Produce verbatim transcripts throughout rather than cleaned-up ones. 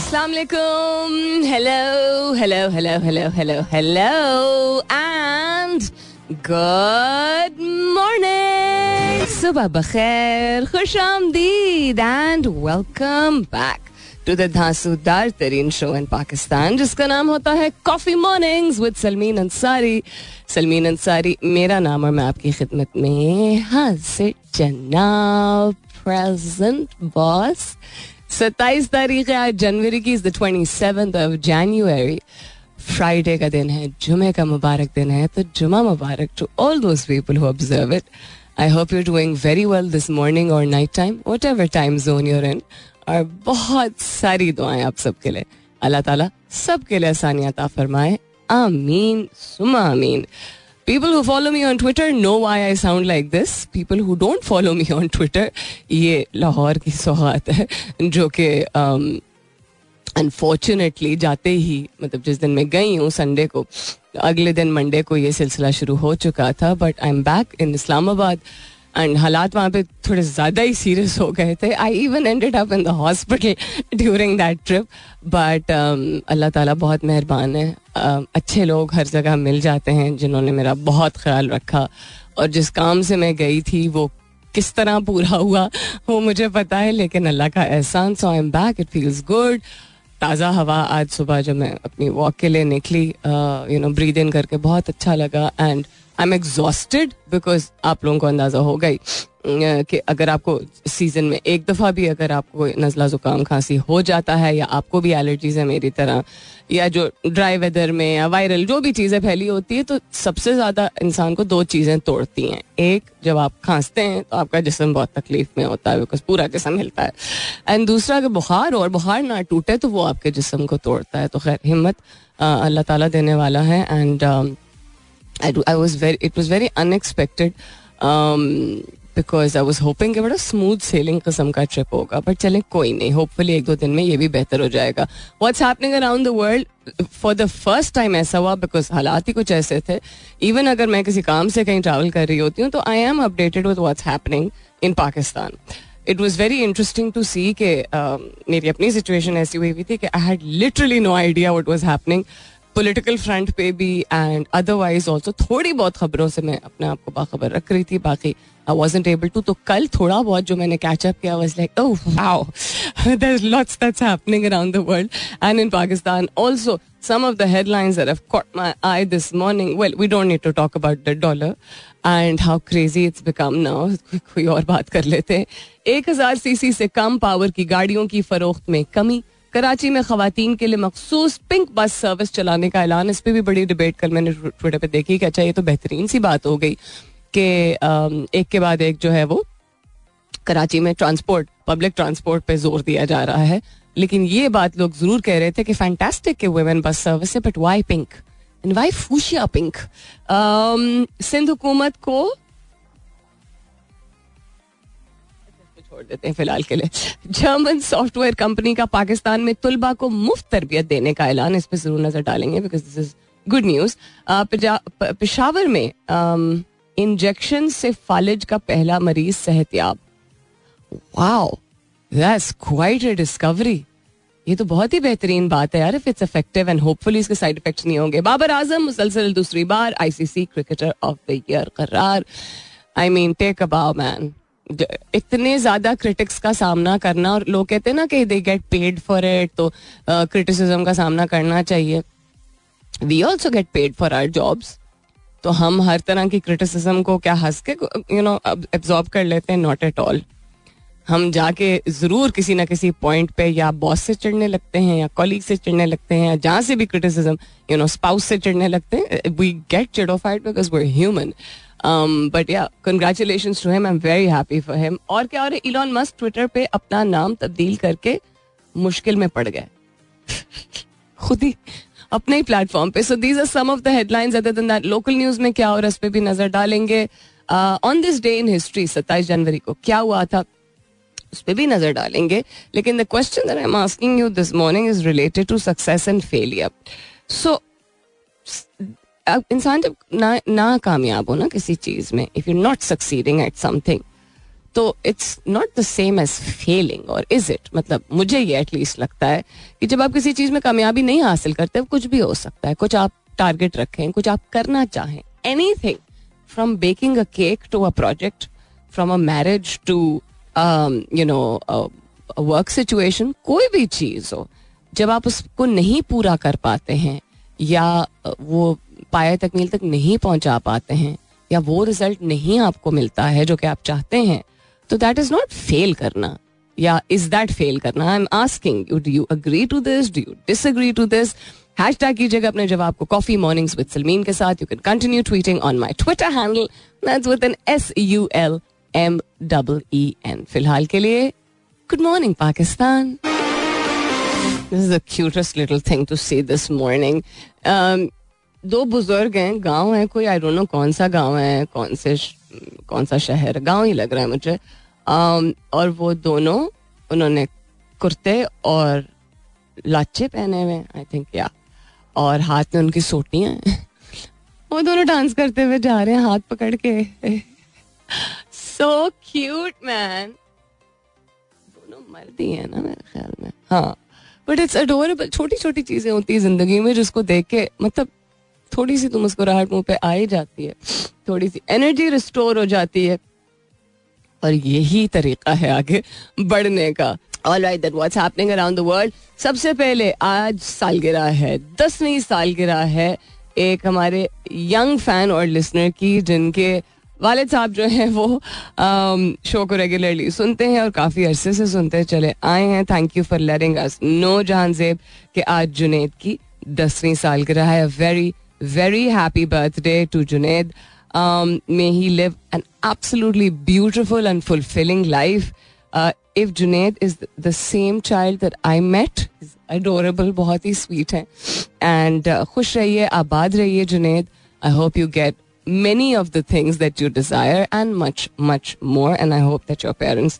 अस्सलाम वालेकुम, hello hello hello hello hello hello and good morning, सुबह बखैर, खुश आमदीद and welcome back to the धासू दार तरीन शो इन पाकिस्तान, जिसका नाम होता है coffee mornings with Salmeen Ansari. Salmeen Ansari मेरा नाम और मैं आपकी खिदमत में हाजिर जनाब, प्रेजेंट बॉस. सत्ताईस तारीख आज जनवरी की, is the twenty seven of January, Friday का दिन है, जुमे का मुबारक दिन है, तो जुमा मुबारक to all those people who observe it. I hope you're doing very well this morning और night time, whatever time zone you're in. और बहुत सारी दुआएं आप सबके लिए, अल्लाह ताला सबके लिए आसानियां अता फरमाए, आमीन सुमा आमीन. People who follow me on Twitter know why I sound like this. People who don't follow me on Twitter, ये लाहौर की सौगात है जो कि अनफॉर्चुनेटली जाते ही, मतलब जिस दिन मैं गई हूँ संडे को, अगले दिन मंडे को ये सिलसिला शुरू हो चुका था. But I am back in Islamabad and हालात वहाँ पे थोड़े ज़्यादा ही सीरियस हो गए थे. I even ended up in the hospital during that trip. But अल्लाह ताला बहुत मेहरबान है, uh, अच्छे लोग हर जगह मिल जाते हैं जिन्होंने मेरा बहुत ख्याल रखा. और जिस काम से मैं गई थी वो किस तरह पूरा हुआ वो मुझे पता है, लेकिन अल्लाह का एहसान. So I am back, it feels good. ताज़ा हवा आज सुबह जब मैं अपनी वॉक के लिए निकली, यू नो ब्रीद इन करके बहुत अच्छा लगा. And I am exhausted because आप लोगों को अंदाज़ा हो गई कि अगर आपको सीज़न में एक दफ़ा भी अगर आपको नज़ला ज़ुकाम खांसी हो जाता है, या आपको भी एलर्जीज़ है मेरी तरह, या जो ड्राई वेदर में या वायरल जो भी चीज़ें फैली होती है, तो सबसे ज़्यादा इंसान को दो चीज़ें तोड़ती हैं. एक, जब आप खांसते हैं तो आपका जिस्म बहुत तकलीफ़ में होता है बिकॉज पूरा जिस्म हिलता है. एंड दूसरा, अगर बुखार और बुखार ना टूटे तो वो आपके जिस्म को तोड़ता है. तो खैर, हिम्मत अल्लाह ताला देने वाला है. And I do, I was very, it was very unexpected um, because I was hoping कि बड़ा smooth sailing किस्म का trip होगा. बट चलें, कोई नहीं, hopefully एक दो दिन में ये भी बेहतर हो जाएगा. What's happening around the world? For the first time ऐसा हुआ because हालात ही कुछ ऐसे थे. Even अगर मैं किसी काम से कहीं travel कर रही होती हूँ तो I am updated with what's happening in Pakistan. It was very interesting to see कि uh, मेरी अपनी situation ऐसी हुई हुई थी कि I had literally no idea what was happening. Political front पे भी एंड अदरवाइज ऑल्सो थोड़ी बहुत खबरों से मैं अपने आप को बाखबर रख रही थी, बाकी आई वाज़न्ट एबल टू. तो कल थोड़ा बहुत जो मैंने कैचअप किया, was like oh wow, there lots that's happening around the world and in Pakistan also. Some of the headlines that have caught my eye this morning, well we don't need to talk about the dollar and how crazy it's become now. कोई और बात कर लेते हैं. एक हज़ार सी सी से कम power की गाड़ियों की फरोख्त में कमी. कराची में खवातीन के लिए मखसूस पिंक बस सर्विस चलाने का ऐलान. इस पर भी बड़ी डिबेट कल मैंने ट्विटर पे देखी कि अच्छा, ये तो बेहतरीन सी बात हो गई कि एक के बाद एक जो है वो कराची में ट्रांसपोर्ट, पब्लिक ट्रांसपोर्ट पे जोर दिया जा रहा है. लेकिन ये बात लोग ज़रूर कह रहे थे कि फैंटास्टिक के वेमेन बस सर्विस है, but why pink and why fuchsia pink. Sindh हुकूमत को देते हैं फिलहाल के लिए. जर्मन सॉफ्टवेयर कंपनी का पाकिस्तान में तुलबा को मुफ्त तरबियत देने का ऐलान. इस पर जरूर नजर डालेंगे because this is good news. Peshawar में इंजेक्शन से फालिज का पहला मरीज सेहतियाब. Wow, that's quite a discovery. ये तो बहुत ही बेहतरीन बात है यार, if it's effective and hopefully इसके साइड इफेक्ट्स नहीं होंगे. बाबर आजम मुसलसल दूसरी बार ICC cricketer of the year करार. आई मीन, टेक अ बाव मैन. इतने ज़्यादा क्रिटिक्स का सामना करना, और लोग कहते हैं ना कि they get paid for it, तो क्रिटिसिज्म का सामना करना चाहिए. We also get paid for our jobs, तो हम हर तरह की क्रिटिसिज्म को क्या हंस के यू नो एब्जॉर्ब कर लेते हैं? Not at all. हम जाके ज़रूर किसी ना किसी पॉइंट पे या बॉस से चिढ़ने लगते हैं, या कॉलीग से चिढ़ने लगते हैं, या जहाँ से भी क्रिटिसिज्म, यू नो स्पाउस से चिढ़ने लगते हैं. We get चिडोफाइड because we are human. But yeah, congratulations to him, I am very happy for him. और क्या, और इलॉन मस्क ट्विटर पे अपना नाम तब्दील करके मुश्किल में पड़ गए खुद ही अपने ही प्लेटफॉर्म पे. So these are some of the headlines. Other than that, local news में क्या, और इस पे भी नजर डालेंगे. On this day in history, सत्ताईस जनवरी को क्या हुआ था, उस पर भी नजर डालेंगे. लेकिन the question that I am asking you this morning is related to success and failure. So इंसान जब ना नाकामयाब हो ना किसी चीज में, if you not succeeding at something, तो it's not the same as failing, और इज इट? मतलब मुझे ये एटलीस्ट लगता है कि जब आप किसी चीज़ में कामयाबी नहीं हासिल करते, कुछ भी हो सकता है, कुछ आप टारगेट रखें, कुछ आप करना चाहें, anything from baking a cake to a project, from a marriage to you know work situation, कोई भी चीज़ हो, जब आप उसको नहीं पूरा कर पाते हैं या वो पाया तकमील तक नहीं पहुंचा पाते हैं या वो रिजल्ट नहीं आपको मिलता है जो कि आप चाहते हैं, तो दैट इज नॉट फेल करना, या इज दैट फेल करना? I am asking you, do you agree to this, do you disagree to this? Hashtag कीजिएगा अपने जवाब को कॉफी मॉर्निंग्स विद सलमीन के साथ. You can continue tweeting on my Twitter handle, that's with N S U L M double E N. फिलहाल के लिए good morning Pakistan. This is the cutest little thing to see this morning. दो बुजुर्ग हैं, गांव है कोई, आई डोंट नो कौन सा गांव है, कौन से कौन सा शहर, गांव ही लग रहा है मुझे. um, और वो दोनों, उन्होंने कुर्ते और लाचे पहने हुए, आई थिंक या, और हाथ में उनकी सोटियाँ हैं. वो दोनों डांस करते हुए जा रहे हैं हाथ पकड़ के. So cute man. दोनों मर्द ही है ना मेरे ख्याल में. हाँ, बट इट्स अडोरेबल. छोटी छोटी चीज़ें होती है जिंदगी में जिसको देख के मतलब थोड़ी सी तो मुस्कुराहट मुंह पे आ ही जाती है, थोड़ी सी एनर्जी रिस्टोर हो जाती है, और यही तरीका है आगे बढ़ने का. Alright, that what's happening around the world. सबसे पहले आज सालगिरह है, दसवीं सालगिरह है एक हमारे यंग फैन और लिसनर की, जिनके वालिद साहब जो हैं वो आम, शो को रेगुलरली सुनते हैं और काफ़ी अरसे से सुनते चले आए हैं. Thank you for letting us know Jahanzeb कि आज जुनेद की दसवीं सालगिरह है. Very Very happy birthday to Junaid. Um, may he live an absolutely beautiful and fulfilling life. Uh, if Junaid is the same child that I met, he's adorable, बहुत ही sweet है. And uh, खुश रहिए, आबाद रहिए Junaid. I hope you get many of the things that you desire and much, much more. And I hope that your parents,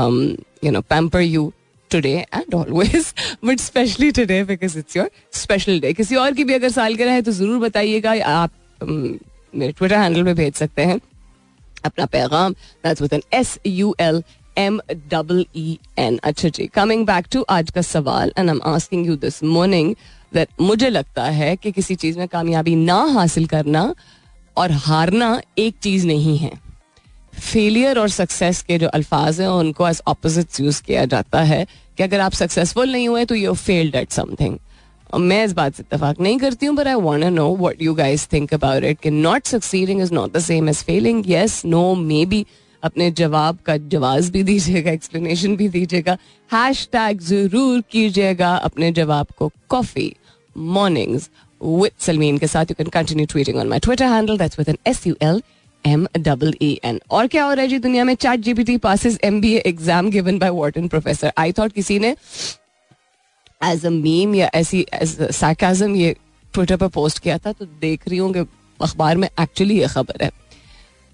um, you know, pamper you today and always, but especially today because it's your special day. किसी और की भी अगर सालगिरह है तो ज़रूर बताइएगा. आप मेरे ट्विटर हैंडल पे भेज सकते हैं अपना पैगाम, that's with an S U L M E E N. अच्छा जी, coming back to आज का सवाल, and I'm asking you this morning that मुझे लगता है कि किसी चीज़ में कामयाबी ना हासिल करना और हारना एक चीज़ नहीं है. फेलियर और सक्सेस के जो अल्फाज हैं उनको एज ऑपोजिट्स यूज़ किया जाता है कि अगर आप सक्सेसफुल नहीं हुए तो यू फेल्ड एट समथिंग. मैं इस बात से इतफाक नहीं करती हूँ, but I want to know what you guys think about it. कि not succeeding is not the same as failing. Yes, no, maybe. अपने जवाब का जवाब भी दीजिएगा, एक्सप्लेनेशन भी दीजिएगा. हैश टैग ज़रूर कीजिएगा अपने जवाब को कॉफ़ी मॉर्निंग्स विद सलमीन के साथ. You can continue tweeting on my Twitter handle, that's with N S U L M double E N. और क्या हो रहा है जी दुनिया में? Chat GPT passes MBA exam given by Wharton professor. I thought किसी ने एज अ मीम या ऐसी एज अ सार्काज्म ये ट्विटर पर पोस्ट किया था, तो देख रही हूँ कि अखबार में एक्चुअली ये खबर है.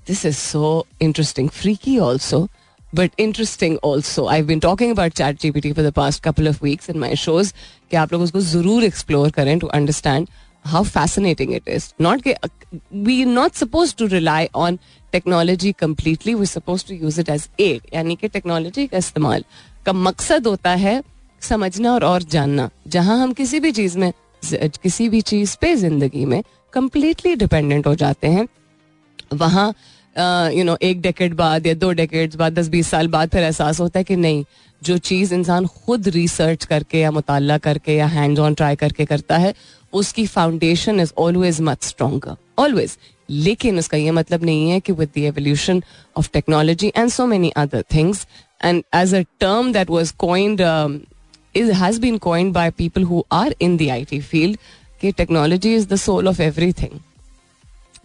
This is so interesting, freaky also but interesting also. I have been talking about chat GPT for the past couple of weeks in my shows कि आप लोग उसको जरूर एक्सप्लोर करें to understand how fascinating it is. Not ke, we're not supposed to rely on technology completely. We're supposed to use it as aid. यानी कि technology का इस्तेमाल का मकसद होता है समझना और और जानना. जहाँ हम किसी भी चीज़ में किसी भी चीज़ पे जिंदगी में completely dependent हो जाते हैं, वहाँ यू नो एक डेकेड बाद या दो डेकेड्स बाद, दस बीस साल बाद फिर एहसास होता है कि नहीं, जो चीज़ इंसान खुद रिसर्च करके या मुताला करके या हैंड्स ऑन ट्राई करके करता है उसकी foundation is always much stronger, always. लेकिन उसका ये मतलब नहीं है कि with the evolution of technology and so many other things, and as a term that was coined, it has been coined by people who are in the IT field, कि technology is the soul of everything.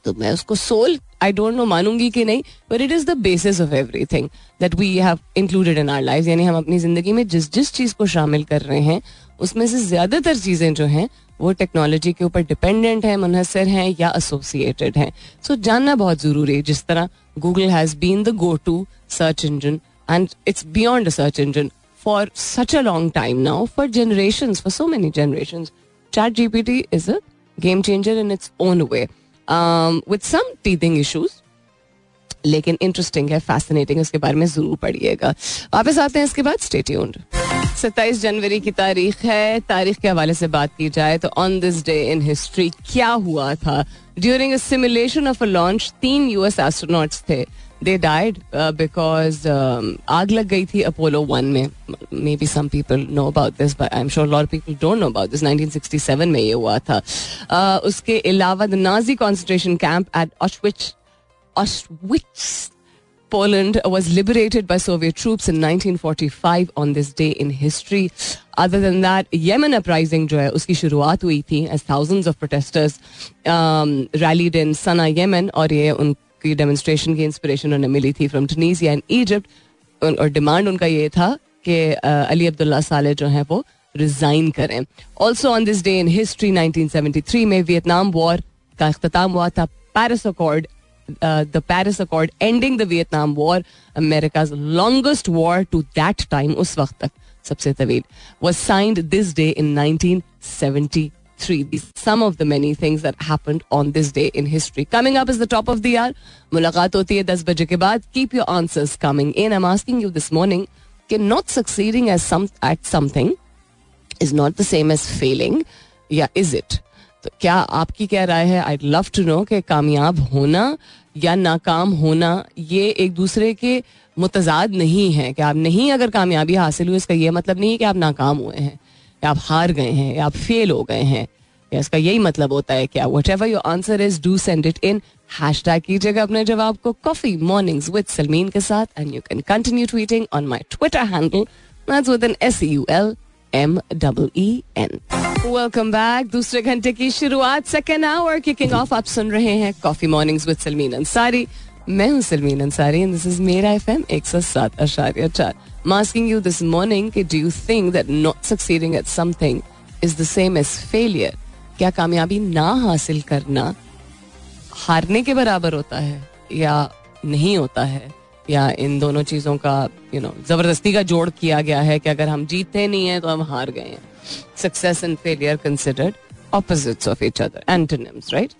तो मैं उसको soul I don't know मानूंगी कि नहीं, but it is the basis of everything that we have included in our lives. यानी हम अपनी ज़िंदगी में जिस जिस चीज़ को शामिल कर रहे हैं उसमें से ज़्यादातर चीज़ें जो हैं वो टेक्नोलॉजी के ऊपर डिपेंडेंट हैं, मुनहसर हैं या एसोसिएटेड हैं. सो जानना बहुत ज़रूरी है. जिस तरह Google has been the go to search engine, and it's beyond a search engine for such a long time now, for generations, for so many generations. Chat GPT is a game changer in its own way. Um, with some teething issues, लेकिन interesting है, fascinating, उसके बारे में जरूर पढ़िएगा. वापस आते हैं इसके बाद, स्टे ट्यून्ड. सत्ताईस जनवरी की तारीख है. तारीख के हवाले से बात की जाए तो on this day in history क्या हुआ था? During a simulation of a launch तीन यूएस एस्ट्रोनॉट्स थे. They died uh, because um, आग लग गई थी अपोलो वन में. Maybe some people know about this, but I'm sure a lot of people don't know about this. nineteen sixty-seven में ये हुआ था. uh, उसके अलावा the Nazi concentration camp at Auschwitz, Auschwitz, Poland was liberated by Soviet troops in nineteen forty-five on this day in history. Other than that, Yemen uprising जो है उसकी शुरुआत हुई थी as thousands of protesters um, rallied in Sanaa, Yemen, और ये उन की डेमोन्स्ट्रेशन की इंस्पिरेशन उन्हें मिली थी फ्रॉम टुनीसिया एंड इजिप्ट. और डिमांड उनका ये था कि अली अब्दुल्ला सालेह जो हैं वो रिजाइन करें. Also on this day in history nineteen seventy three में वियतनाम वॉर का अख्तिताम हुआ था. Paris accord, the Paris accord ending the Vietnam war, America's longest war to that time, उस वक्त तक सबसे तवील, was signed this day in nineteen seventy three. These some of the many things that happened on this day in history. Coming up is the top of the hour. मुलाकात होती है दस बजे के बाद. Keep your answers coming in. I'm asking you this morning that not succeeding as some at something is not the same as failing, yeah, is it? तो क्या आपकी क्या राय है? I'd love to know कि कामयाब होना या नाकाम होना ये एक दूसरे के मुतजाद नहीं है. कि आप नहीं, अगर कामयाबी हासिल हुई इसका ये मतलब नहीं है कि आप नाकाम हुए हैं, आप हार गए हैं, आप फेल हो गए हैं. इसका यही मतलब होता है क्या? Whatever your answer is, do send it in. Hashtag कीजिएगा अपने जवाब को कॉफी मॉर्निंग्स विद सलमीन के साथ. And you can continue tweeting on my Twitter handle, that's with N S U L M E N. Welcome back. दूसरे घंटे की शुरुआत, सेकेंड आवर किकिंग ऑफ. आप सुन रहे हैं coffee mornings with Salmeen Ansari. मैं हूँ Salmeen Ansari and this is Mera FM एक सौ सात दशमलव चार. I'm asking you this morning, do you think that not succeeding at something is the same as failure? क्या कामयाबी ना हासिल करना हारने के बराबर होता है या नहीं होता है, या इन दोनों चीज़ों का यू नो जबरदस्ती का जोड़ किया गया है कि अगर हम जीते नहीं हैं तो हम हार गए हैं? Success and failure considered opposites of each other, antonyms, right?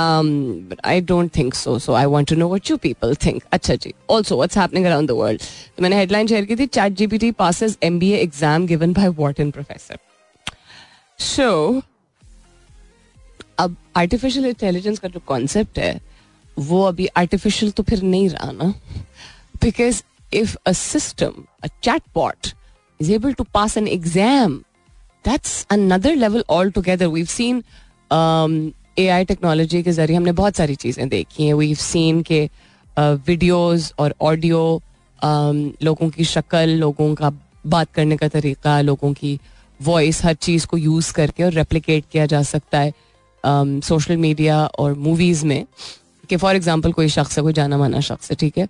Um, but I don't think so. So I want to know what you people think. अच्छा जी. Also, what's happening around the world? तो मैंने headline share की थी, ChatGPT passes M B A exam given by Wharton professor. So, अब artificial intelligence का जो concept है, वो अभी artificial तो फिर नहीं रहा ना, because if a system, a chatbot, is able to pass an exam, that's another level altogether. We've seen um, A I technology के जरिए हमने बहुत सारी चीज़ें देखी हैं. we've seen के वीडियोस और ऑडियो, लोगों की शक्ल, लोगों का बात करने का तरीका, लोगों की वॉइस, हर चीज़ को यूज़ करके और रेप्लिकेट किया जा सकता है सोशल मीडिया और मूवीज़ में. कि फॉर एग्जांपल कोई शख्स है, कोई जाना माना शख्स है, ठीक है,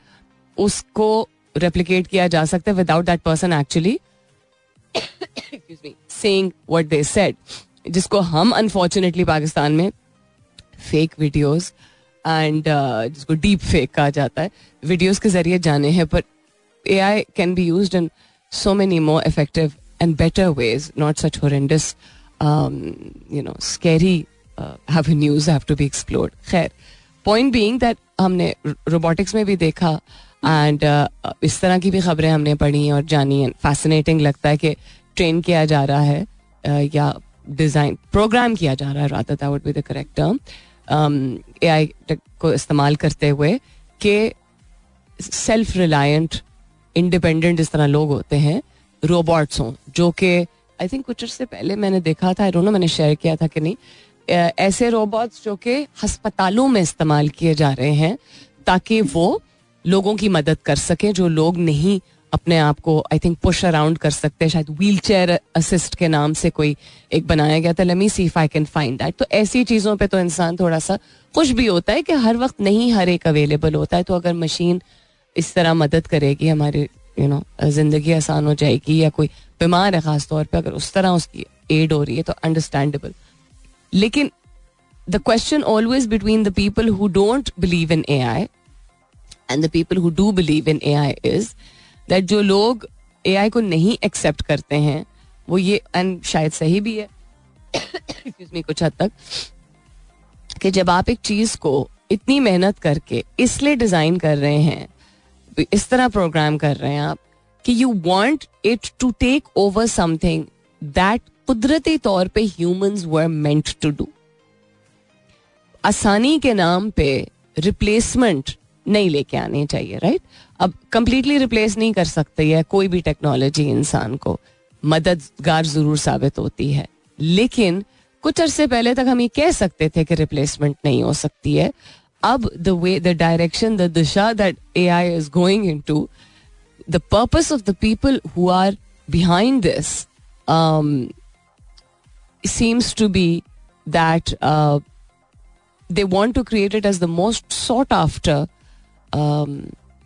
उसको रेप्लिकेट किया जा सकता है without that person actually excuse me, saying what they said. जिसको हम अनफॉर्चुनेटली पाकिस्तान में फेक वीडियोस एंड जिसको डीप फेक कहा जाता है, वीडियोस के जरिए जाने हैं. But AI can be used in so many more effective and better ways, not such horrendous you know scary avenues have to be explored. खैर, पॉइंट बीइंग दैट हमने रोबोटिक्स में भी देखा एंड uh, इस तरह की भी खबरें हमने पढ़ी हैं और जानी हैं. फैसिनेटिंग लगता है कि ट्रेन किया जा रहा है uh, या डिज़ाइन प्रोग्राम किया जा रहा है, rather that would be the correct term, AI को इस्तेमाल करते हुए कि सेल्फ रिलायंट, इंडिपेंडेंट इस तरह लोग होते हैं, रोबोट्स हों, जो कि आई थिंक कुछ अर्से पहले मैंने देखा था, आई डोंट नो मैंने शेयर किया था कि नहीं, uh, ऐसे रोबोट्स जो कि हस्पतालों में इस्तेमाल किए जा रहे हैं ताकि वो लोगों की मदद कर सकें जो लोग नहीं अपने आप को आई थिंक पुश अराउंड कर सकते हैं. शायद व्हील चेयर असिस्ट के नाम से कोई एक बनाया गया था. Let me see if I can find that. तो ऐसी चीज़ों पे तो इंसान थोड़ा सा खुश भी होता है कि हर वक्त नहीं हर एक अवेलेबल होता है. तो अगर मशीन इस तरह मदद करेगी, हमारी यू नो जिंदगी आसान हो जाएगी, या कोई बीमार है ख़ास तौर पर अगर उस तरह उसकी एड हो रही है तो अंडरस्टैंडेबल. लेकिन the question always between the people who don't believe in A I and the people who do believe in A I is that जो लोग ए आई को नहीं एक्सेप्ट करते हैं वो ये, एंड शायद सही भी है एक्सक्यूज मी कुछ हद तक, कि जब आप एक चीज़ को इतनी मेहनत करके इसलिए डिजाइन कर रहे हैं, इस तरह प्रोग्राम कर रहे हैं आप कि you want it to take over something that कुदरती तौर पे humans were meant to do. आसानी के नाम पे रिप्लेसमेंट नहीं लेके आने चाहिए, राइट. अब कंप्लीटली रिप्लेस नहीं कर सकती है कोई भी टेक्नोलॉजी, इंसान को मददगार जरूर साबित होती है, लेकिन कुछ अरसे पहले तक हम ये कह सकते थे कि रिप्लेसमेंट नहीं हो सकती है. अब the way, the direction, the दिशा that AI is going into, the purpose of the people who are behind this seems to be that they want to create it as the most sought after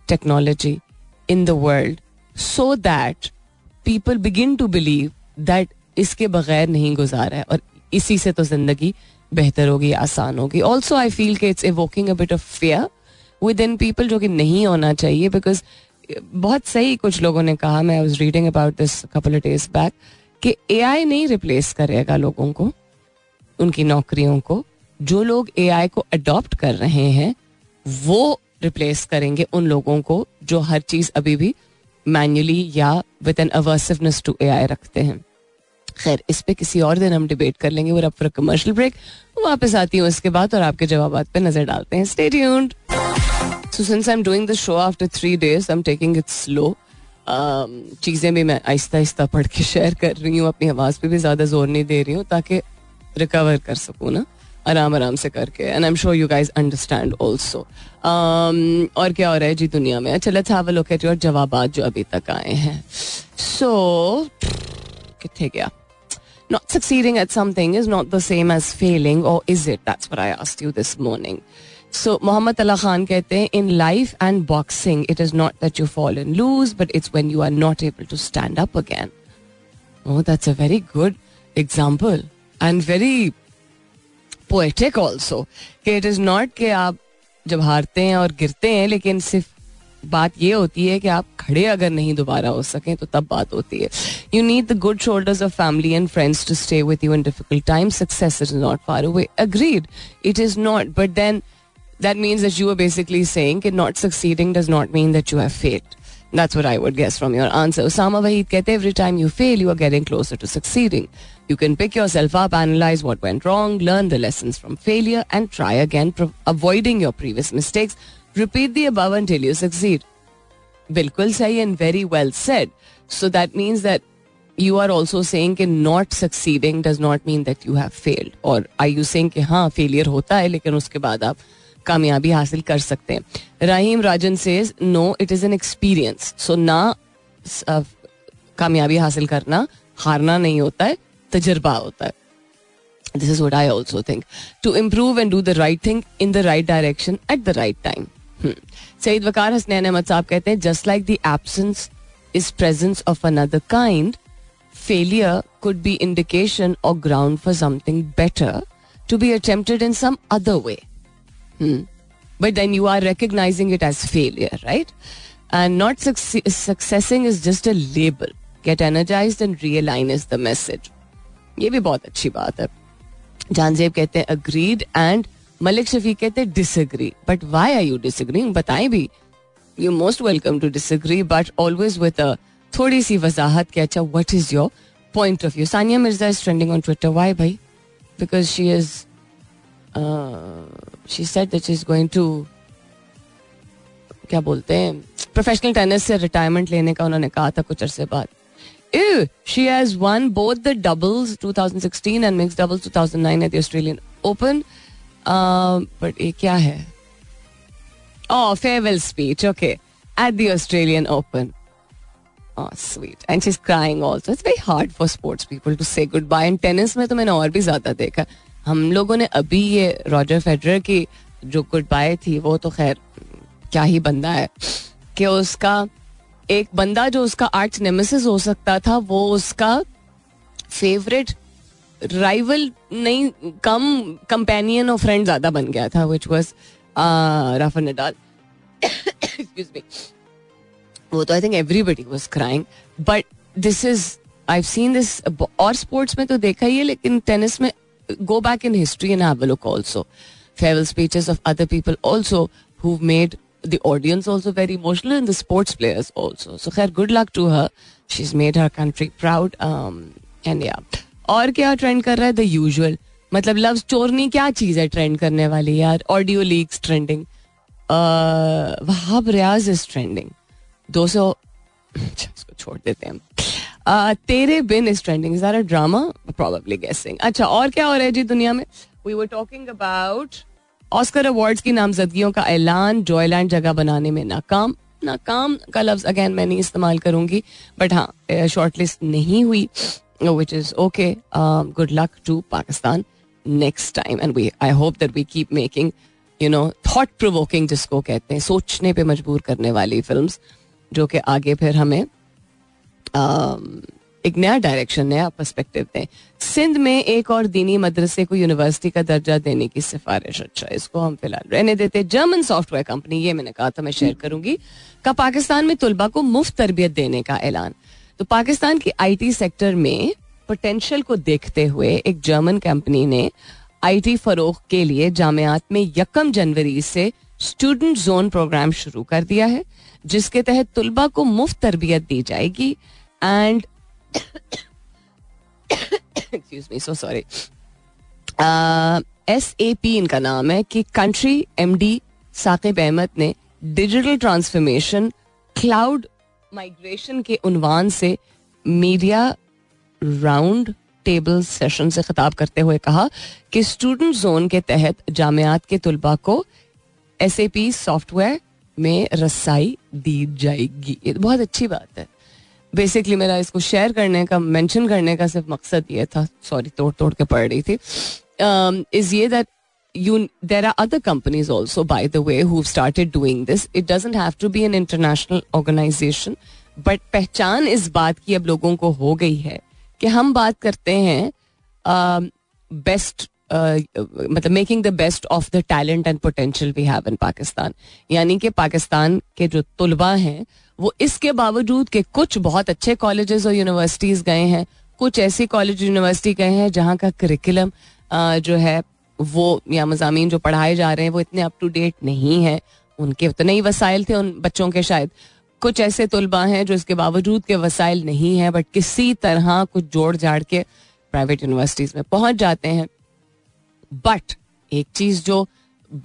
technology in the world, so that people begin to believe that इसके बगैर नहीं गुजारा है और इसी से तो जिंदगी बेहतर होगी, आसान होगी. ऑल्सो आई फील कि it's evoking a bit of fear within people, जो कि नहीं होना चाहिए. बिकॉज बहुत सही कुछ लोगों ने कहा, मैं I was reading about this couple of days back, कि एआई नहीं रिप्लेस करेगा लोगों को, उनकी नौकरियों को. जो लोग एआई को अडॉप्ट कर रहे हैं वो रिप्लेस करेंगे उन लोगों को जो हर चीज़ अभी भी मैन्युअली या with an aversiveness to AI रखते हैं. खैर, इस पे किसी और दिन हम डिबेट कर लेंगे. और अब फॉर कमर्शियल ब्रेक, वापस आती हूँ इसके बाद और आपके जवाबात पे नजर डालते हैं. Stay tuned. So since I am doing the show after three days, I am taking it slow. चीज़ें भी मैं आहिस्ता आहिस्ता पढ़ के शेयर कर रही हूँ, अपनी आवाज़ पे भी ज़्यादा जोर नहीं दे रही हूँ ताकि रिकवर कर सकूँ ना, आराम आराम से करके. And I am sure you guys understand also. और क्या हो रहा है जी दुनिया में? अच्छा, let's have a look at your जवाबात जो अभी तक आए हैं. सो किथे गया? Not succeeding at something is not the same as failing, or is it? That's what I asked you this morning. So, Muhammad Ali Khan कहते हैं, in life and boxing, it is not that you fall and lose, but it's when you are not able to stand up again. Oh, that's a very good example and very poetic also. It is not कि आप जब हारते हैं और गिरते हैं, लेकिन सिर्फ बात ये होती है कि आप खड़े अगर नहीं दोबारा हो सकें तो तब बात होती है. You need the good shoulders of family and friends to stay with you in difficult time. Success is not far away. Agreed, it is not, but then that means that you are basically saying कि not succeeding does not mean that you have failed. That's what I would guess from your answer. Osama Wahid कहते हैं, every time you fail, you are getting closer to succeeding. You can pick yourself up, analyze what went wrong, learn the lessons from failure, and try again, avoiding your previous mistakes. Repeat the above until you succeed. बिल्कुल सही and very well said. So that means that you are also saying कि not succeeding does not mean that you have failed. Or are you saying कि हाँ failure होता है लेकिन उसके बाद आप कामयाबी हासिल कर सकते हैं. राहीम राजन says no, it is an experience. So ना कामयाबी हासिल करना हारना नहीं होता है, तजर्बा होता है. This is what I also think. To improve and do the right thing in the right direction at the right time. Saeed Waqar Hasnain Ahmed Sahab कहते हैं, just like the absence is presence of another kind, failure could be indication or ground for something better to be attempted in some other way. Hmm. But then you are recognizing it as failure, right? And not succe- successing is just a label. Get energized and realign is the message. ये भी बहुत अच्छी बात है. जानजेब कहते हैं agreed, and Malik Shafiq कहते हैं disagree. But why are you disagreeing? बताएं भी. You most welcome to disagree, but always with a थोड़ी सी वजाहत कि अच्छा what is your point of view. Sania Mirza is trending on Twitter. Why भाई? Because she is she said that she is going to, क्या बोलते हैं, प्रोफेशनल टेनिस से रिटायरमेंट लेने का उन्होंने कहा था कुछ अरसे बाद. Ew, she has won both the doubles twenty sixteen and mixed doubles two thousand nine at the Australian Open. Um, but ये क्या है? Oh, farewell speech. Okay, at the Australian Open. Oh, sweet. And she's crying also. It's very hard for sports people to say goodbye. And tennis में तो मैंने और भी ज़्यादा देखा. हम लोगों ने अभी ये Roger Federer की जो goodbye थी, वो तो खैर क्या ही बंदा है कि उसका एक बंदा जो उसका आर्च नेमेसिस हो सकता था, वो उसका फेवरेट राइवल नहीं, कम कंपेनियन और फ्रेंड ज्यादा बन गया था, which was Rafael Nadal. Excuse me. वो तो I think everybody was crying, but this is, I have seen this और स्पोर्ट्स में तो देखा ही है, लेकिन टेनिस में go back in history and have a look also. farewell speeches of other people also who've made the audience also very emotional and the sports players also. So khair, good luck to her. She's made her country proud. Um, and yeah. और क्या trend कर रहा है? The usual, मतलब love story क्या चीज है trend करने वाली यार. Audio leaks trending, Wahab Riaz is trending, दो सौ इसको छोड़ देते हैं. uh, Tere Bin is trending, ज़रा ड्रामा probably guessing. अच्छा और क्या हो रहा है जी दुनिया में? We were talking about Oscar awards की नामजदगियों का ऐलान, जॉयलैंड जगह बनाने में नाकाम. नाकाम का लफ्ज अगेन मैं नहीं इस्तेमाल करूंगी, बट हाँ शॉर्टलिस्ट नहीं हुई, which is okay. Um, good luck to Pakistan next time. And we, I hope that we keep making, you know, thought-provoking जिसको कहते हैं, सोचने पे मजबूर करने वाली फिल्म्स, जो कि आगे फिर हमें um, एक नया डायरेक्शन, नया पर्सपेक्टिव दें. सिंध में एक और दीनी मदरसे को यूनिवर्सिटी का दर्जा देने की सिफारिश. अच्छा इसको हम फिलहाल रहने देते. जर्मन सॉफ्टवेयर कंपनी, ये मैंने कहा था मैं शेयर करूंगी, का पाकिस्तान में तुलबा को मुफ्त तरबियत देने का ऐलान. तो पाकिस्तान की आईटी सेक्टर में पोटेंशियल को देखते हुए एक जर्मन कंपनी ने आईटी फरोग के लिए जामियात में यकम जनवरी से स्टूडेंट जोन प्रोग्राम शुरू कर दिया है, जिसके तहत तुलबा को मुफ्त तरबियत दी जाएगी. And excuse me, so sorry, S A P इनका नाम है, कि कंट्री एमडी साकिब अहमद ने डिजिटल ट्रांसफॉर्मेशन, क्लाउड माइग्रेशन के उन्वान से मीडिया राउंड टेबल सेशन से खिताब करते हुए कहा कि स्टूडेंट जोन के तहत जामियात के तुलबा को एसएपी सॉफ्टवेयर में रसाई दी जाएगी. ये बहुत अच्छी बात है. बेसिकली मेरा इसको शेयर करने का, मेंशन करने का सिर्फ मकसद ये था, सॉरी तोड़ तोड़ के पढ़ रही थी, इज ये that You, there are other companies also, by the way, who've started doing this. It doesn't have to be an international organization, but पहचान इस बात की अब लोगों को हो गई है कि हम बात करते हैं बेस्ट, मतलब making the best of the talent and potential we have in Pakistan. यानी कि पाकिस्तान के जो तुलबा हैं वो इसके बावजूद कि कुछ बहुत अच्छे कॉलेजेस और यूनिवर्सिटीज गए हैं, कुछ ऐसी कॉलेज यूनिवर्सिटी गए हैं जहाँ का करिकुलम जो है वो या मजामीन जो पढ़ाए जा रहे हैं वो इतने अप टू डेट नहीं है, उनके उतने ही वसाइल थे उन बच्चों के. शायद कुछ ऐसे तुलबा हैं जो इसके बावजूद के वसाइल नहीं है, बट किसी तरह कुछ जोड़ जाड़ के प्राइवेट यूनिवर्सिटीज में पहुंच जाते हैं. बट एक चीज जो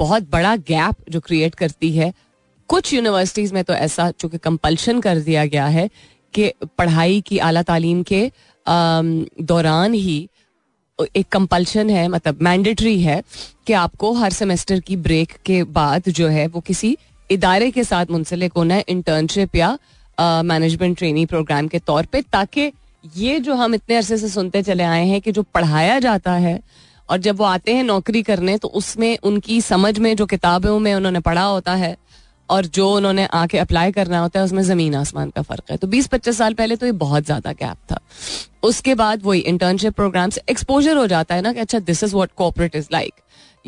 बहुत बड़ा गैप जो क्रिएट करती है, कुछ यूनिवर्सिटीज में तो ऐसा चूंकि कंपल्शन कर दिया गया है कि पढ़ाई की, आला तालीम के दौरान ही एक कंपल्शन है, मतलब मैंडेटरी है कि आपको हर सेमेस्टर की ब्रेक के बाद जो है वो किसी इदारे के साथ मुंसलिक होना है, इंटर्नशिप या मैनेजमेंट ट्रेनिंग प्रोग्राम के तौर पे, ताकि ये जो हम इतने अरसे से सुनते चले आए हैं कि जो पढ़ाया जाता है और जब वो आते हैं नौकरी करने तो उसमें उनकी समझ में जो किताबों में उन्होंने पढ़ा होता है और जो उन्होंने आके अप्लाई करना होता है उसमें ज़मीन आसमान का फ़र्क है. तो बीस पच्चीस साल पहले तो ये बहुत ज़्यादा गैप था. उसके बाद वही इंटर्नशिप प्रोग्राम से एक्सपोजर हो जाता है ना कि अच्छा this is what corporate is like,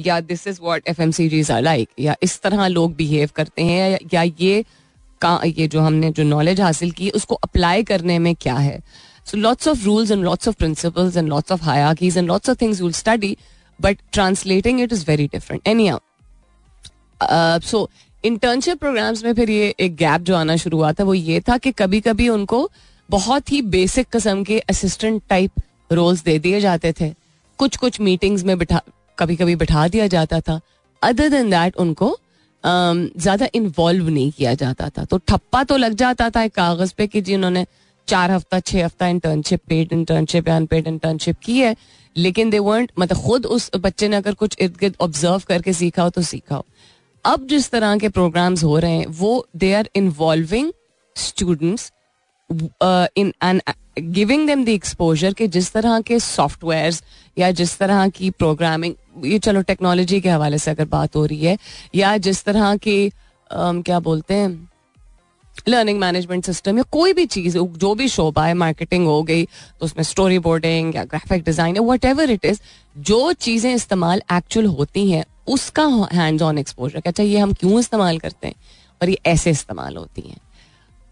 या this is what FMCGs are like, या इस तरह लोग बिहेव करते हैं, या ये का ये जो हमने जो नॉलेज हासिल की उसको अप्लाई करने में क्या है. So lots of rules and lots of principles and lots of hierarchies and lots of things you will study, but translating it is very different. Anyhow, so internship programs में फिर ये एक गैप जो आना शुरू हुआ था वो ये था कि कभी कभी उनको बहुत ही बेसिक किस्म के असिस्टेंट टाइप रोल्स दे दिए जाते थे, कुछ कुछ मीटिंग्स में बिठा कभी कभी बिठा दिया जाता था. अदर देन दैट उनको ज़्यादा इन्वॉल्व नहीं किया जाता था. तो ठप्पा तो लग जाता था एक कागज़ पे कि जी उन्होंने चार हफ्ता छः हफ्ता इंटर्नशिप, पेड इंटर्नशिप या अनपेड इंटर्नशिप की है, लेकिन दे वर्ट, मतलब खुद उस बच्चे ने अगर कुछ इर्द गिर्द ऑब्जर्व करके सीखा हो तो सीखा हो. अब जिस तरह के प्रोग्राम्स हो रहे हैं वो they are involving students in and giving them the exposure के जिस तरह के सॉफ्टवेयर्स या जिस तरह की प्रोग्रामिंग, ये चलो टेक्नोलॉजी के हवाले से अगर बात हो रही है, या जिस तरह के um, क्या बोलते हैं लर्निंग मैनेजमेंट सिस्टम या कोई भी चीज़, जो भी शोबा है, मार्केटिंग हो गई तो उसमें स्टोरी बोर्डिंग या ग्राफिक डिज़ाइन या वट एवर इट इज़, जो चीज़ें इस्तेमाल एक्चुअल होती हैं उसका हैंड्स ऑन एक्सपोजर. अच्छा ये हम क्यों इस्तेमाल करते हैं और ये ऐसे इस्तेमाल होती हैं.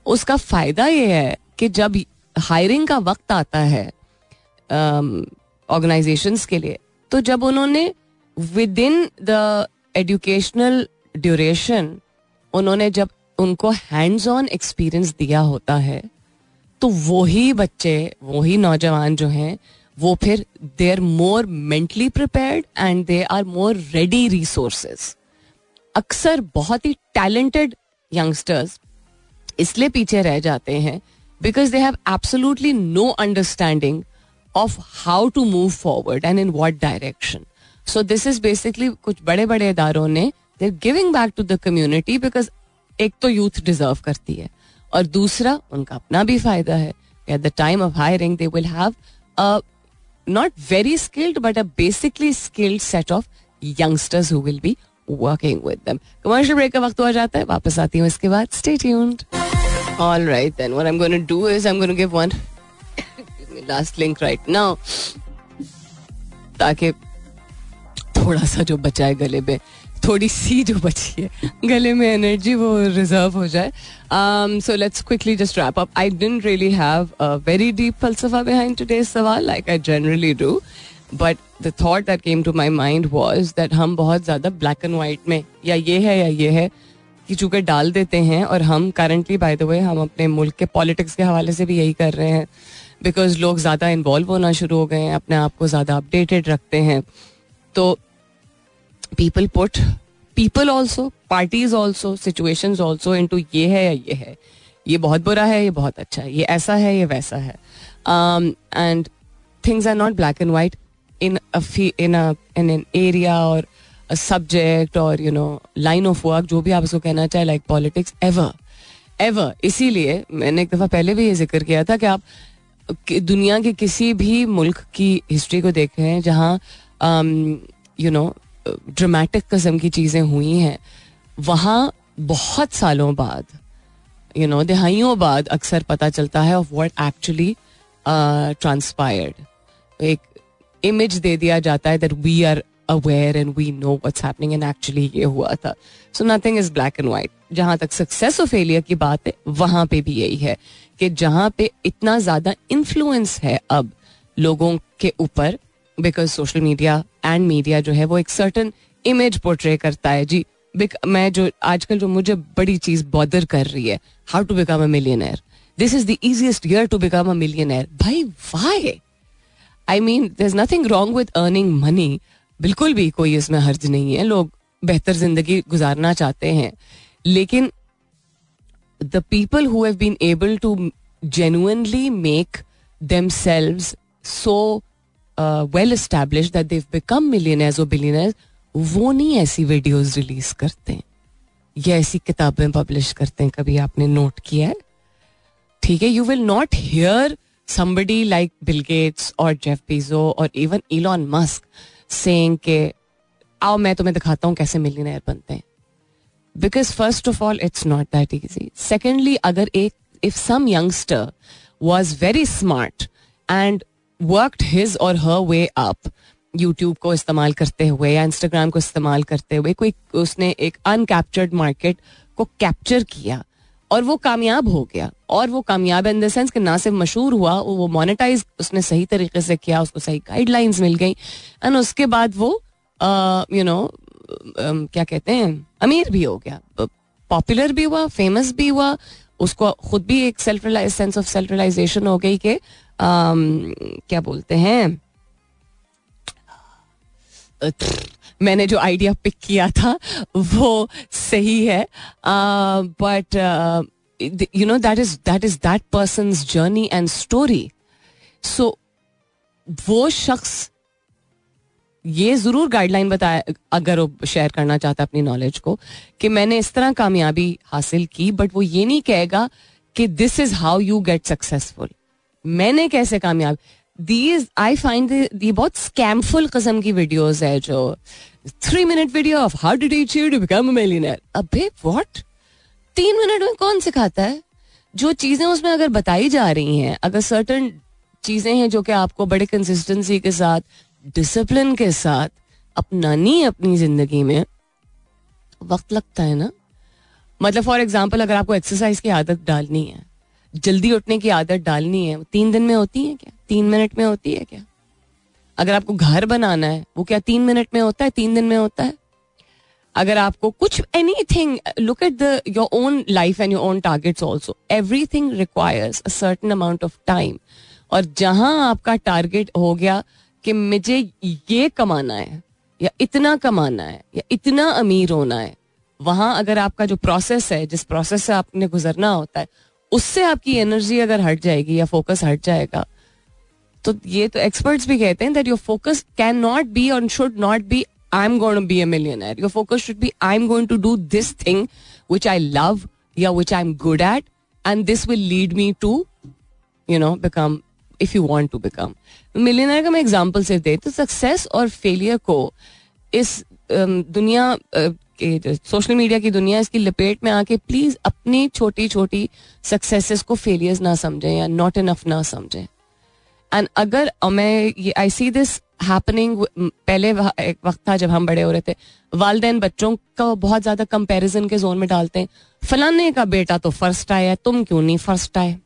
उसका फ़ायदा ये है कि जब हायरिंग का वक्त आता है ऑर्गेनाइजेशंस के लिए, तो जब उन्होंने within the educational duration उन्होंने जब उनको hands on experience दिया होता है तो वही बच्चे वही नौजवान जो हैं वो फिर they are more mentally prepared and they are more ready resources. अक्सर बहुत ही talented youngsters इसलिए पीछे रह जाते हैं because they have absolutely no understanding of how to move forward and in what direction. So this is basically कुछ बड़े बड़े इदारों ने they're giving back to the community because एक तो youth deserve करती है और दूसरा उनका अपना भी फायदा है. At the time of hiring they will have a not very skilled but a basically skilled set of youngsters who will be working with them. Commercial break का वक्त आ जाता है, वापस आती हूँ इसके बाद. Stay tuned. All right then, what I'm going to do is I'm going to give one last link right now ताकि थोड़ा सा जो बचा है गले में, थोड़ी सी जो बची है गले में एनर्जी वो रिजर्व हो जाए. So let's quickly just wrap up. I didn't really have a very deep फलसफा बिहाइंड टुडेज सवाल like I generally do, but the thought that came to my mind was that हम बहुत ज़्यादा black and white में या ये है या ये है कि चूँकि डाल देते हैं. और हम करंटली बाय द वे हम अपने मुल्क के पॉलिटिक्स के हवाले से भी यही कर रहे हैं बिकॉज लोग ज़्यादा इन्वॉल्व होना शुरू हो गए हैं, अपने आप को ज़्यादा अपडेटेड रखते हैं. तो people put people also, parties also, situations also into ये है या ये है, ये बहुत बुरा है, ये बहुत अच्छा है, ये ऐसा है, ये वैसा है. And things are not black and white in in an area और सब्जेक्ट और you know line of work जो भी आप उसको कहना चाहे लाइक पॉलिटिक्स एवर एवर. इसीलिए मैंने एक दफ़ा पहले भी ये जिक्र किया था कि आप दुनिया के किसी भी मुल्क की हिस्ट्री को देखें जहाँ यू नो ड्रामेटिक किस्म की चीज़ें हुई हैं, वहाँ बहुत सालों बाद यू नो दहाइयों बाद अक्सर पता चलता है ऑफ व्हाट एक्चुअली ट्रांसपायर्ड. एक इमेज दे दिया जाता है that we are aware and we know what's happening and actually ये हुआ था. So nothing is black and white. जहाँ तक success और failure की बात है वहाँ पे भी यही है कि जहाँ पे इतना ज़्यादा influence है अब लोगों के ऊपर because social media and media जो है वो एक certain image portray करता है. जी मैं जो आजकल जो मुझे बड़ी चीज़ bother कर रही है how to become a millionaire. This is the easiest year to become a millionaire. भाई why? I mean there's nothing wrong with earning money. बिल्कुल भी कोई इसमें हर्ज नहीं है, लोग बेहतर जिंदगी गुजारना चाहते हैं, लेकिन the people who have been able to genuinely make themselves so well established that they become millionaires और बिलियनेयर्स, वो नहीं ऐसी वीडियोस रिलीज करते हैं या ऐसी किताबें पब्लिश करते हैं. कभी आपने नोट किया है? ठीक है, you will not hear somebody like Bill Gates और जेफ बेजोस और इवन इलॉन मस्क saying के आओ मैं तुम्हें दिखाता हूँ कैसे मिलियनेयर बनते हैं, because first of all it's not that easy. Secondly, अगर एक if some youngster was very smart and worked his or her way up, YouTube को इस्तेमाल करते हुए या Instagram को इस्तेमाल करते हुए कोई उसने एक uncaptured market को capture किया और वो कामयाब हो गया, और वो कामयाब इन द सेंस कि ना सिर्फ मशहूर हुआ, वो मोनेटाइज उसने सही तरीके से किया, उसको सही गाइडलाइंस मिल गई, एंड उसके बाद वो यू नो क्या कहते हैं अमीर भी हो गया, पॉपुलर भी हुआ, फेमस भी हुआ, उसको खुद भी एक self realize sense of self realization हो गई कि क्या बोलते हैं मैंने जो आइडिया पिक किया था वो सही है. But you know that is that is that person's journey and story. So वो शख्स ये ज़रूर गाइडलाइन बताया अगर वो शेयर करना चाहता अपनी नॉलेज को कि मैंने इस तरह कामयाबी हासिल की, बट वो ये नहीं कहेगा कि this is how you get successful, मैंने कैसे कामयाब. These, I find the, the बहुत स्कैमफुल किस्म की वीडियोस है जो three minute video of how did you achieve to become a millionaire. अबे व्हाट, तीन मिनट में कौन सिखाता है? जो चीज़ें उसमें अगर बताई जा रही हैं, अगर सर्टन चीज़ें हैं जो कि आपको बड़े कंसिस्टेंसी के साथ डिसिप्लिन के साथ अपनानी है अपनी ज़िंदगी में, वक्त लगता है ना. मतलब फॉर एग्जाम्पल अगर आपको एक्सरसाइज की आदत डालनी है, जल्दी उठने की आदत डालनी है, तीन दिन में होती है क्या? तीन मिनट में होती है क्या? अगर आपको घर बनाना है वो क्या तीन मिनट में होता है, तीन दिन में होता है? अगर आपको कुछ anything, look at the your own life and your own targets also, everything requires a certain amount of time. और जहां आपका टारगेट हो गया कि मुझे ये कमाना है या इतना कमाना है या इतना अमीर होना है, वहां अगर आपका जो प्रोसेस है, जिस प्रोसेस से आपने गुजरना होता है, उससे आपकी एनर्जी अगर हट जाएगी या फोकस हट जाएगा, तो ये तो एक्सपर्ट्स भी कहते हैं that your focus can not be और should not be I am going to be a millionaire. Your focus should be I am going to do this thing which I love या which I am good at, and this will lead me to you know become, if you want to become millionaire. का मैं example सिर्फ देती हूँ. Success और failure को इस दुनिया, सोशल मीडिया की दुनिया, इसकी लपेट में आके प्लीज अपनी छोटी छोटी सक्सेसेस को फेलियर्स ना समझें या नॉट इनफ ना समझें. एंड अगर मैं ये आई सी दिस हैपनिंग, पहले एक वक्त था जब हम बड़े हो रहे थे, वालिदैन बच्चों को बहुत ज्यादा कंपैरिजन के जोन में डालते हैं. फलाने का बेटा तो फर्स्ट आया, तुम क्यों नहीं फर्स्ट आए,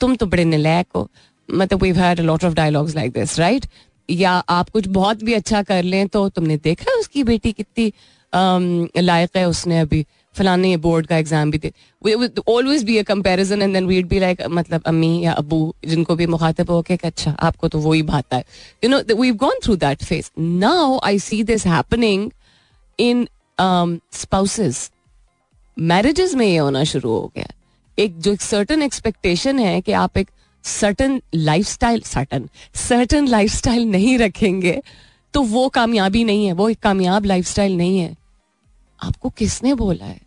तुम तो बड़े नलायक हो. मतलब we have had a lot of dialogues like this, right? या आप कुछ बहुत भी अच्छा कर लें तो तुमने देखा उसकी बेटी कितनी लायक है, उसने अभी फलाने बोर्ड का एग्जाम भी दे. Always be a comparison and then we'd be like, मतलब अम्मी या अबू जिनको भी मुखातिब हो के अच्छा आपको तो वही भाता है. You know we have gone through that phase. Now I see this happening in spouses. Marriages में ये होना शुरू हो गया, एक जो एक सर्टन एक्सपेक्टेशन है कि आप एक certain lifestyle certain certain lifestyle नहीं रखेंगे तो वो कामयाबी नहीं है, वो एक कामयाब लाइफस्टाइल नहीं है. आपको किसने बोला है?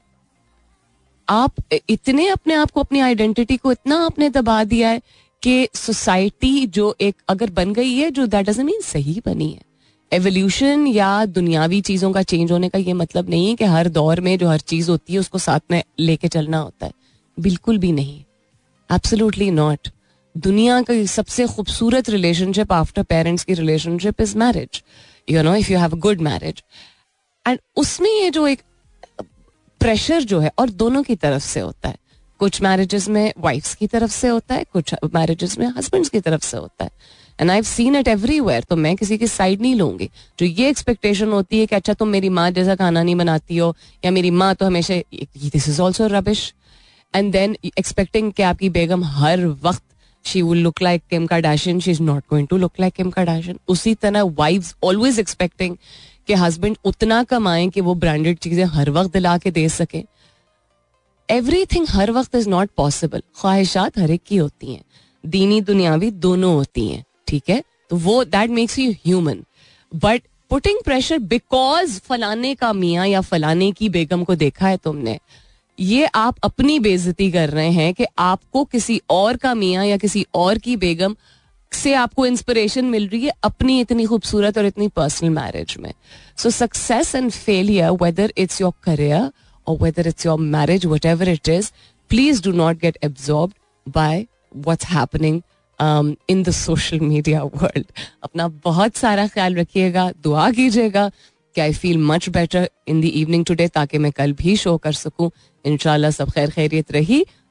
आप इतने अपने आप को, अपनी आइडेंटिटी को इतना आपने दबा दिया है कि सोसाइटी जो एक अगर बन गई है, जो दैट डजंट मीन सही बनी है. एवोल्यूशन या दुनियावी चीजों का चेंज होने का ये मतलब नहीं है कि हर दौर में जो हर चीज होती है उसको साथ में लेके चलना होता है. बिल्कुल भी नहीं, एब्सोल्युटली नॉट. दुनिया का सबसे खूबसूरत रिलेशनशिप आफ्टर पेरेंट्स की relationship is marriage, you know, if you have a good marriage. And उसमें ये जो एक प्रेशर जो है, और दोनों की तरफ से होता है, कुछ मैरिजेस में वाइफ्स की तरफ से होता है, कुछ मैरिजेस में हस्बैंड्स की तरफ से होता है. And I have seen it everywhere. तो मैं किसी की साइड नहीं लूंगी. जो ये एक्सपेक्टेशन होती है कि अच्छा तुम मेरी माँ जैसा खाना नहीं बनाती हो, या मेरी माँ तो हमेशा, this is also rubbish. And then expecting कि आपकी बेगम हर वक्त she will look like Kim Kardashian, she is not going to look like Kim Kardashian. उसी तरह wives always expecting कि husband उतना कमाएं कि वो ब्रांडेड चीजें हर वक्त दिला के दे सके. Everything हर वक्त is not possible. ख्वाहिशात हर एक की होती हैं, दीनी दुनियावी दोनों होती हैं, ठीक है? तो वो that makes you human. But putting pressure because फलाने का मियाँ या फलाने की बेगम को देखा है तुमने, ये आप अपनी बेइज्जती कर रहे हैं कि आपको किसी और का मियाँ या किसी और की बेगम से आपको इंस्पिरेशन मिल रही है अपनी इतनी खूबसूरत और इतनी पर्सनल मैरिज में. So success and failure, whether it's your career और whether it's your marriage, whatever it is, please do not get absorbed by what's happening in the social media world. अपना बहुत सारा ख्याल रखिएगा, दुआ कीजिएगा कि I feel much better in the evening today, ताकि मैं कल भी शो कर सकूं. इंशाल्लाह सब खैर खैरियत रही